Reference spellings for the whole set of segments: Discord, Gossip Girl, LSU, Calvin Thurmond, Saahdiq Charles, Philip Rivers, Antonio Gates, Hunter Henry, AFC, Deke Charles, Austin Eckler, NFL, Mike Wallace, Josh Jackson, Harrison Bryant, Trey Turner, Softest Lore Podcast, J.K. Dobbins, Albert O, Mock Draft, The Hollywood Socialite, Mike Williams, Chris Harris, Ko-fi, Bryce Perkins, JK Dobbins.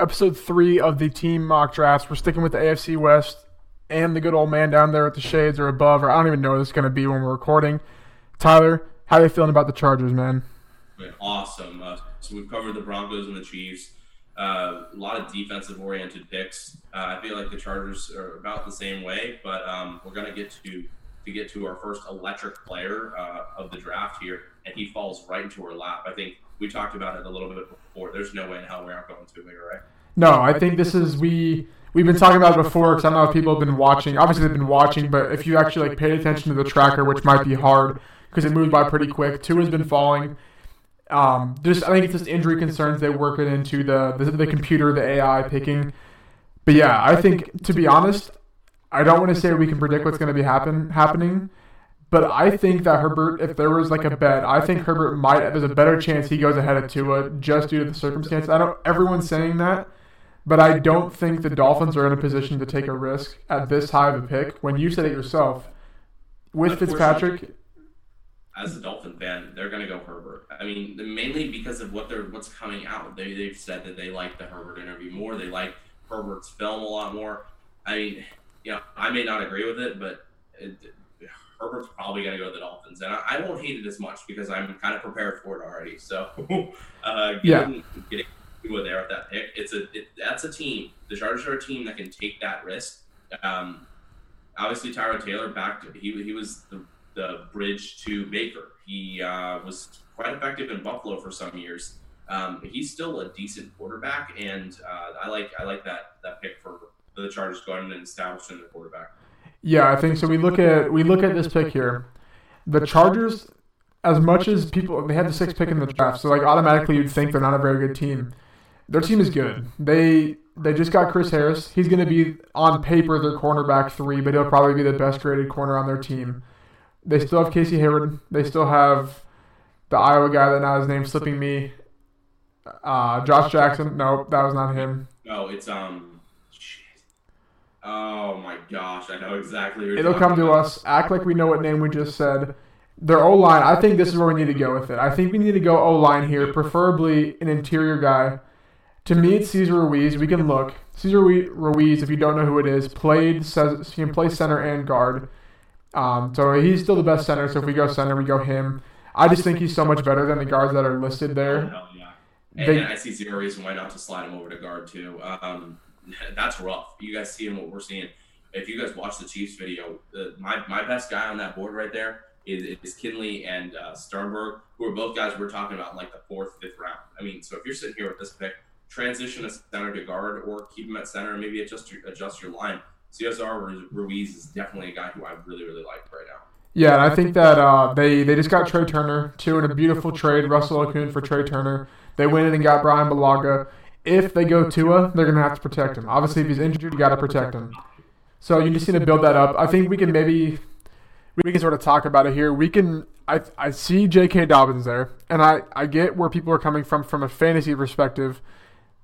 Episode 3 of the team mock drafts. We're sticking with the AFC West and the good old man down there at the shades or above, or I don't even know what it's going to be when we're recording. Tyler, how are you feeling about the Chargers, man? Awesome. So we've covered the Broncos and the Chiefs. A lot of defensive-oriented picks. I feel like the Chargers are about the same way, but we're going to get to our first electric player of the draft here, and he falls right into our lap. I think we talked about it a little bit before. There's no way in hell we aren't going to, right? No, I think this is we've been talking about it before, because I don't know if people have been watching. Obviously, they've been watching, but if you actually like paid attention to the tracker, which might be hard because it moved by pretty quick, two has been falling. I think it's just injury concerns they work it into the computer, the AI picking. But yeah, I think, to be honest, I don't want to say we can predict what's going to be happening, but I think that Herbert, if there was like a bet, I think Herbert there's a better chance he goes ahead of Tua just due to the circumstance. I don't. Everyone's saying that, but I don't think the Dolphins are in a position to take a risk at this high of a pick. When you said it yourself, with Fitzpatrick, as a Dolphin fan, they're going to go Herbert. I mean, mainly because of what's coming out. They've said that they like the Herbert interview more. They like Herbert's film a lot more. I mean, yeah, I may not agree with it, but Herbert's probably going to go to the Dolphins. And I won't hate it as much because I'm kind of prepared for it already. So, getting Tua there at that pick, that's a team. The Chargers are a team that can take that risk. Obviously, Tyrod Taylor, he was the bridge to Baker. He was quite effective in Buffalo for some years. He's still a decent quarterback, and I like that pick for the Chargers going and establishing the quarterback. Yeah, I think so. We look at this pick here. The Chargers, as much as people, they had the 6th pick in the draft, so like automatically you'd think they're not a very good team. Their team is good. They just got Chris Harris. He's going to be on paper their cornerback 3, but he'll probably be the best graded corner on their team. They still have Casey Hayward. They still have the Iowa guy that now his name's slipping me. Josh Jackson. No, that was not him. No, it's Oh my gosh, I know exactly who you're talking about. It'll come to us. Act like we know what name we just said. Their O-line, I think this is where we need to go with it. I think we need to go O-line here, preferably an interior guy. To me, it's Cesar Ruiz. We can look. Cesar Ruiz, if you don't know who it is, says he can play center and guard. So he's still the best center, so if we go center, we go him. I just think he's so much better than the guards that are listed there. Oh, yeah. And I see zero reason why not to slide him over to guard, too. That's rough. You guys seeing what we're seeing. If you guys watch the Chiefs video, my best guy on that board right there is Kinley and Sternberg, who are both guys we're talking about in like the 4th, 5th round. I mean, so if you're sitting here with this pick, transition a center to guard or keep him at center and maybe adjust your line. Cesar Ruiz is definitely a guy who I really, really like right now. Yeah, and I think that they just got Trey Turner, too, in a beautiful trade. Russell Okung for Trey Turner. They went in and got Brian Balaga. If they go Tua, they're going to have to protect him. Obviously, if he's injured, you got to protect him. So you just need to build that up. I think we can sort of talk about it here. I see JK Dobbins there, and I get where people are coming from a fantasy perspective,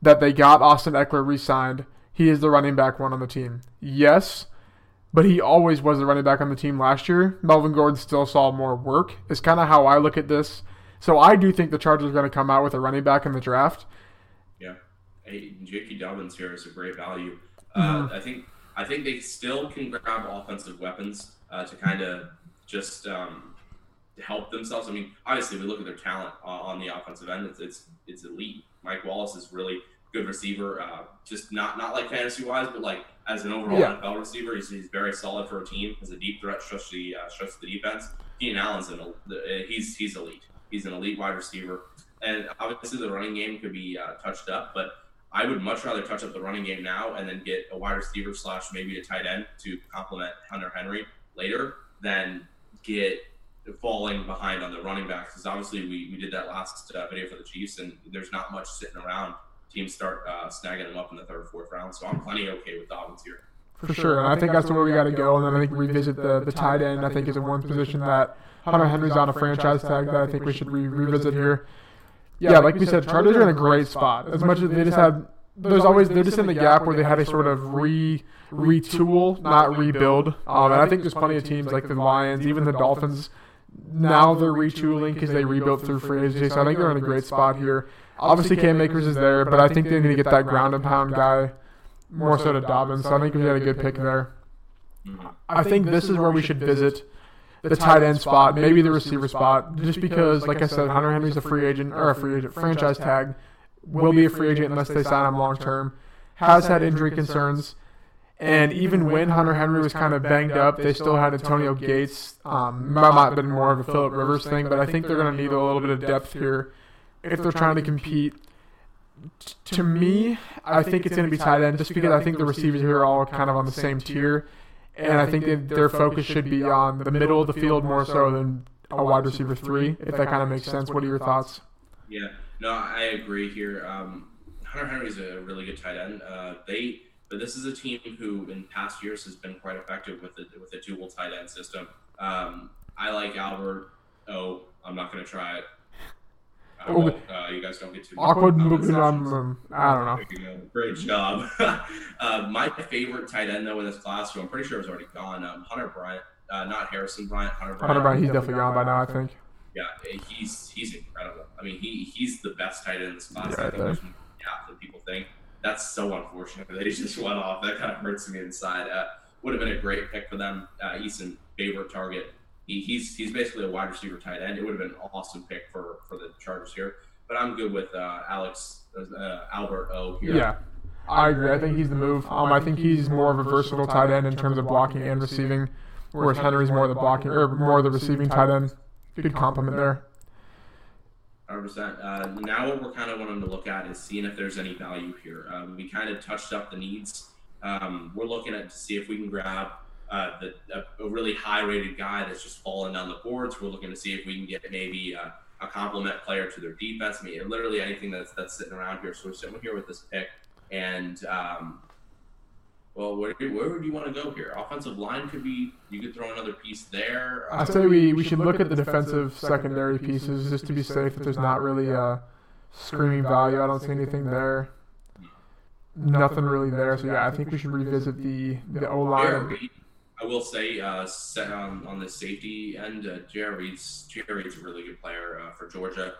that they got Austin Eckler re-signed. He is the running back 1 on the team. Yes, but he always was the running back on the team last year. Melvin Gordon still saw more work. It's kind of how I look at this. So I do think the Chargers are going to come out with a running back in the draft. Yeah. Hey, J.K. Dobbins here is a great value. Mm-hmm. I think they still can grab offensive weapons to kind of just help themselves. I mean, obviously, we look at their talent on the offensive end. It's elite. Mike Wallace is really good receiver, just not like fantasy-wise, but like as an overall NFL receiver, he's very solid for a team. As a deep threat, stretches the defense. Keenan Allen's he's elite. He's an elite wide receiver, and obviously the running game could be touched up. But I would much rather touch up the running game now and then get a wide receiver / maybe a tight end to complement Hunter Henry later than get falling behind on the running backs. Because obviously we did that last video for the Chiefs, and there's not much sitting around. Teams start snagging them up in the 3rd, 4th round, so I'm plenty okay with Dobbins here. For sure, and I think that's where we got to go, and then I think revisit the tight end. I think is the one position that Hunter Henry's on a franchise tag that I think we should revisit here. Yeah, like we said, Chargers are in a great spot. As much as they just had, they're just in the gap where they had a sort of retool, not rebuild. And I think there's plenty of teams like the Lions, even the Dolphins, now they're retooling because they rebuilt through free agency. So I think they're in a great spot here. Obviously, Cam Akers is there, but I think they need to get that ground and pound guy more so to Dobbins. So I think we had a good pick there. I think this is where we should visit the tight end spot, maybe the receiver spot, just because, like I said, Hunter Henry's a free agent, or a free agent, franchise tag, will be a free agent unless they sign him long term, has had injury concerns, and even when Hunter Henry was kind of banged up, they still had Antonio Gates. Might have been more of a Philip Rivers thing, but I think they're going to need a little bit of depth here if they're trying to compete. To me, I think it's going to be tight end, just because I think the receivers here are all kind of on the same tier. And I think their focus should be on the middle of the field more so than a wide receiver three, if that kind of makes sense. What are your thoughts? Yeah, no, I agree here. Hunter Henry's a really good tight end. But this is a team who in past years has been quite effective with the dual tight end system. I like Albert O. I'm not going to try it. You guys don't get too awkward. I don't know. Great job. My favorite tight end though in this class, who I'm pretty sure is already gone, Hunter Bryant, not Harrison Bryant. Hunter Bryant, he's definitely gone by now, I think. Yeah, he's incredible. I mean, he's the best tight end in this class. Yeah, I think there's half the people think. That's so unfortunate that he just went off. That kind of hurts me inside. Would have been a great pick for them. Easton, favorite target. He's basically a wide receiver tight end. It would have been an awesome pick for the Chargers here. But I'm good with Albert O here. Yeah, I agree. I think he's the move. I think he's more of a versatile tight end in terms of blocking and receiving, whereas Henry's more the blocking or more the receiving tight end. Good compliment there. 100%. Now what we're kind of wanting to look at is seeing if there's any value here. We kind of touched up the needs. We're looking at to see if we can grab a really high-rated guy that's just fallen down the boards. We're looking to see if we can get maybe a complement player to their defense. I mean, literally anything that's sitting around here. So we're sitting here with this pick. And, where would you want to go here? Offensive line could be – you could throw another piece there. I say we should look at the defensive secondary pieces just to be safe that there's not really screaming value. I don't see anything there. Nothing really there. So, yeah, I think we should revisit the O-line. I will say, set on the safety end, Joe Reed's a really good player for Georgia.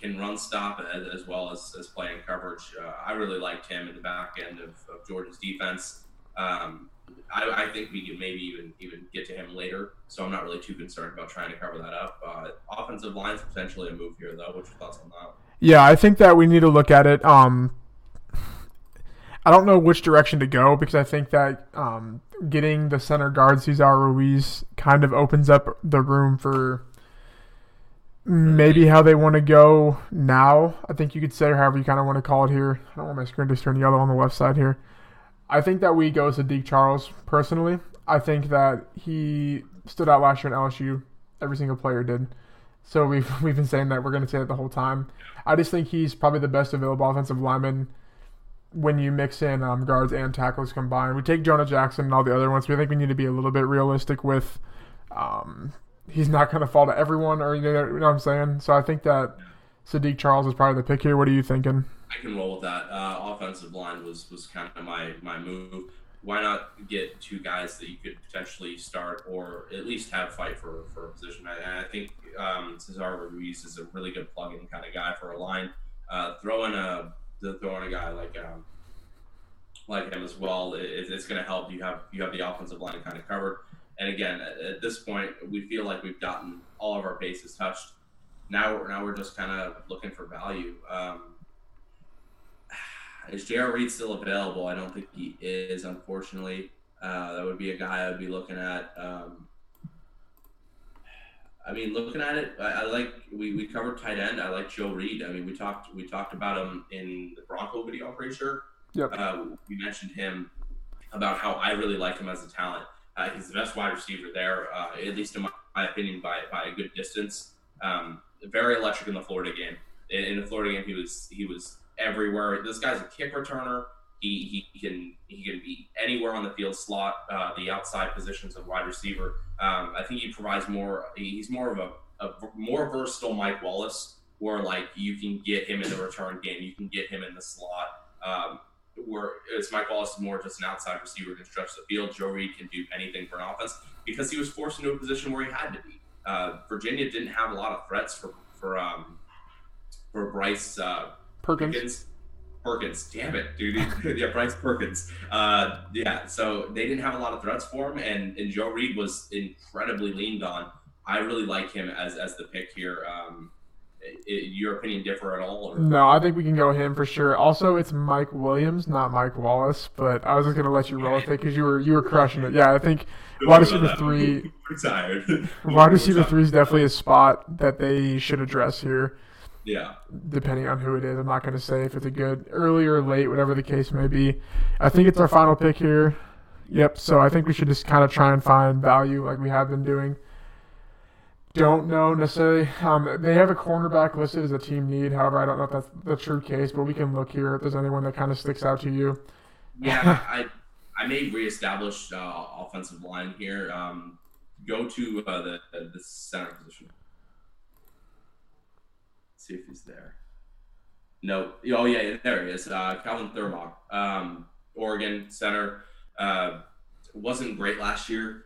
Can run stop as well as playing coverage. I really liked him in the back end of Georgia's defense. I think we could maybe even get to him later, so I'm not really too concerned about trying to cover that up. Offensive line's potentially a move here, though. What's your thoughts on that? Yeah, I think that we need to look at it. I don't know which direction to go because I think that getting the center guard Cesar Ruiz kind of opens up the room for maybe how they want to go now. I think you could say, or however you kind of want to call it here. I don't want my screen to turn yellow on the left side here. I think that we go to Deke Charles personally. I think that he stood out last year in LSU. Every single player did. So we've been saying that. We're going to say it the whole time. I just think he's probably the best available offensive lineman when you mix in guards and tackles combined. We take Jonah Jackson and all the other ones. We think we need to be a little bit realistic with he's not going to fall to everyone, or you know what I'm saying? So I think that Saahdiq Charles is probably the pick here. What are you thinking? I can roll with that. Offensive line was kind of my move. Why not get two guys that you could potentially start or at least have fight for a position? And I think Cesar Ruiz is a really good plug-in kind of guy for a line. Throwing a guy like him as well, it's going to help. You have the offensive line kind of covered. And again, at this point, we feel like we've gotten all of our bases touched. Now we're just kind of looking for value. Is J.R. Reed still available? I don't think he is, unfortunately. That would be a guy I'd be looking at. Looking at it, I like we covered tight end. I like Joe Reed. I mean, we talked about him in the Bronco video, I'm pretty sure. Yep. We mentioned him about how I really like him as a talent. He's the best wide receiver there, at least in my opinion, by a good distance. Very electric in the Florida game. In the Florida game, he was everywhere. This guy's a kick returner. He can be anywhere on the field, slot, the outside positions of wide receiver. I think he provides more. He's more of a more versatile Mike Wallace, where like you can get him in the return game, you can get him in the slot. Where it's Mike Wallace is more just an outside receiver who can stretch the field. Joe Reed can do anything for an offense because he was forced into a position where he had to be. Virginia didn't have a lot of threats for for Bryce Perkins. Damn it, dude. Yeah, Bryce Perkins. Yeah, so they didn't have a lot of threats for him, and Joe Reed was incredibly leaned on. I really like him as the pick here. Your opinion differ at all? Or? No, I think we can go him for sure. Also, it's Mike Williams, not Mike Wallace, but I was just going to let you roll with it because you were crushing it. Yeah, I think wide receiver 3. We're tired. Wide receiver 3 is definitely a spot that they should address here. Yeah. Depending on who it is. I'm not going to say if it's a good early or late, whatever the case may be. I think it's our final pick here. Yep, so I think we should just kind of try and find value like we have been doing. Don't know necessarily. They have a cornerback listed as a team need. However, I don't know if that's the true case, but we can look here if there's anyone that kind of sticks out to you. Yeah, I may reestablish offensive line here. Go to the center position. Let's see if he's there. No. Oh, yeah, there he is. Calvin Thurmond, Oregon center. Wasn't great last year.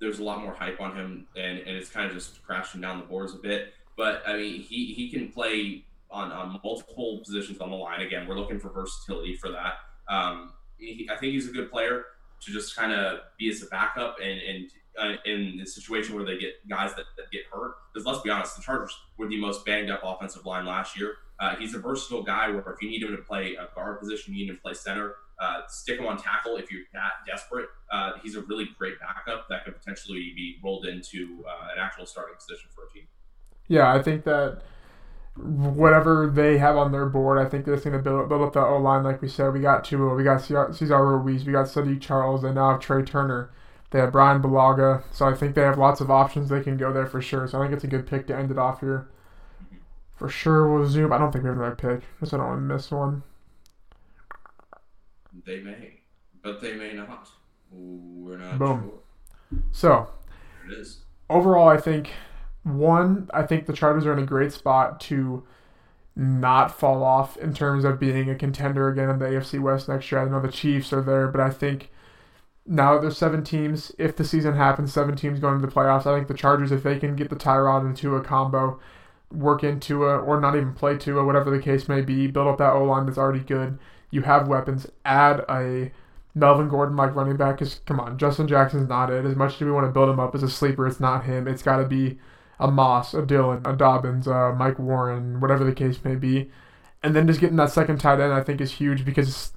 There's a lot more hype on him, and it's kind of just crashing down the boards a bit. But, I mean, he can play on multiple positions on the line. Again, we're looking for versatility for that. I think he's a good player to just kind of be as a backup and in the situation where they get guys that get hurt. Because let's be honest, the Chargers were the most banged-up offensive line last year. He's a versatile guy where if you need him to play a guard position, you need him to play center. Stick him on tackle if you're that desperate. He's a really great backup that could potentially be rolled into an actual starting position for a team. Yeah, I think that whatever they have on their board, I think they're just going to build up that O-line like we said. We got Tua, we got Cesar Ruiz, we got Saahdiq Charles, and now have Trey Turner. They have Brian Balaga. So I think they have lots of options. They can go there for sure. So I think it's a good pick to end it off here. For sure, we'll zoom. I don't think we have the right pick. Just I don't want to miss one. They may, but they may not. We're not sure. So, there it is. Overall, I think the Chargers are in a great spot to not fall off in terms of being a contender again in the AFC West next year. I know the Chiefs are there, but I think now there's 7 teams. If the season happens, 7 teams going to the playoffs. I think the Chargers, if they can get the Tyrod and Tua combo, work in Tua or not even play Tua, whatever the case may be, build up that O-line that's already good. You have weapons. Add a Melvin Gordon like running back. Come on, Justin Jackson's not it. As much as we want to build him up as a sleeper, it's not him. It's got to be a Moss, a Dillon, a Dobbins, a Mike Warren, whatever the case may be. And then just getting that second tight end I think is huge because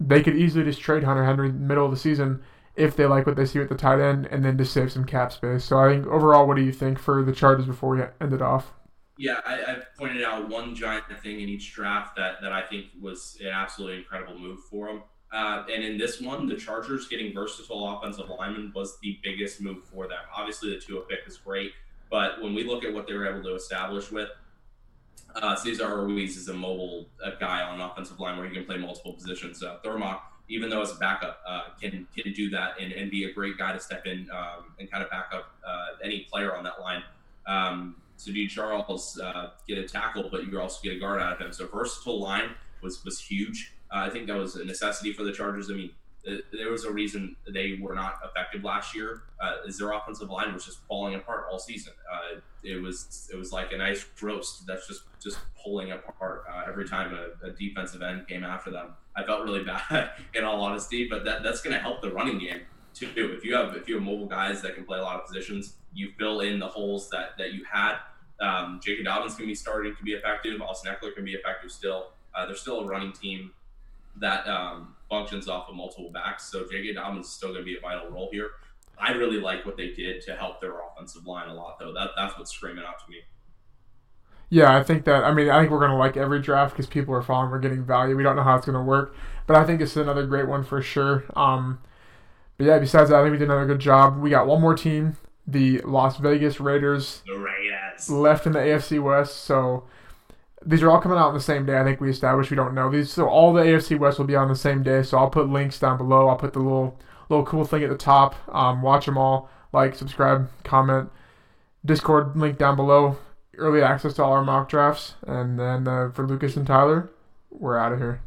they could easily just trade Hunter Henry in the middle of the season if they like what they see with the tight end and then just save some cap space. So I think overall, what do you think for the Chargers before we end it off? Yeah, I've pointed out one giant thing in each draft that I think was an absolutely incredible move for them. And in this one, the Chargers getting versatile offensive linemen was the biggest move for them. Obviously, the Tua pick is great, but when we look at what they were able to establish with, Cesar Ruiz is a mobile guy on an offensive line where he can play multiple positions. Thurmond, even though as a backup, can do that and be a great guy to step in and kind of back up any player on that line. So Deke Charles get a tackle, but you also get a guard out of him. So versatile line was huge. I think that was a necessity for the Chargers. I mean, there was a reason they were not effective last year. Is their offensive line was just falling apart all season. It was like an ice roast that's just pulling apart every time a defensive end came after them. I felt really bad in all honesty, but that's going to help the running game too. If you have mobile guys that can play a lot of positions, you fill in the holes that you had. JK Dobbins can be starting to be effective. Austin Eckler can be effective still. They're still a running team that functions off of multiple backs. So JK Dobbins is still going to be a vital role here. I really like what they did to help their offensive line a lot, though. That's what's screaming out to me. Yeah, I think we're going to like every draft because people are falling. We're getting value. We don't know how it's going to work. But I think it's another great one for sure. But yeah, besides that, I think we did another good job. We got one more team. The Las Vegas Raiders left in the AFC West. So these are all coming out on the same day. I think we established we don't know these. So all the AFC West will be on the same day. So I'll put links down below. I'll put the little cool thing at the top. Watch them all. Like, subscribe, comment. Discord link down below. Early access to all our mock drafts. And then for Lucas and Tyler, we're out of here.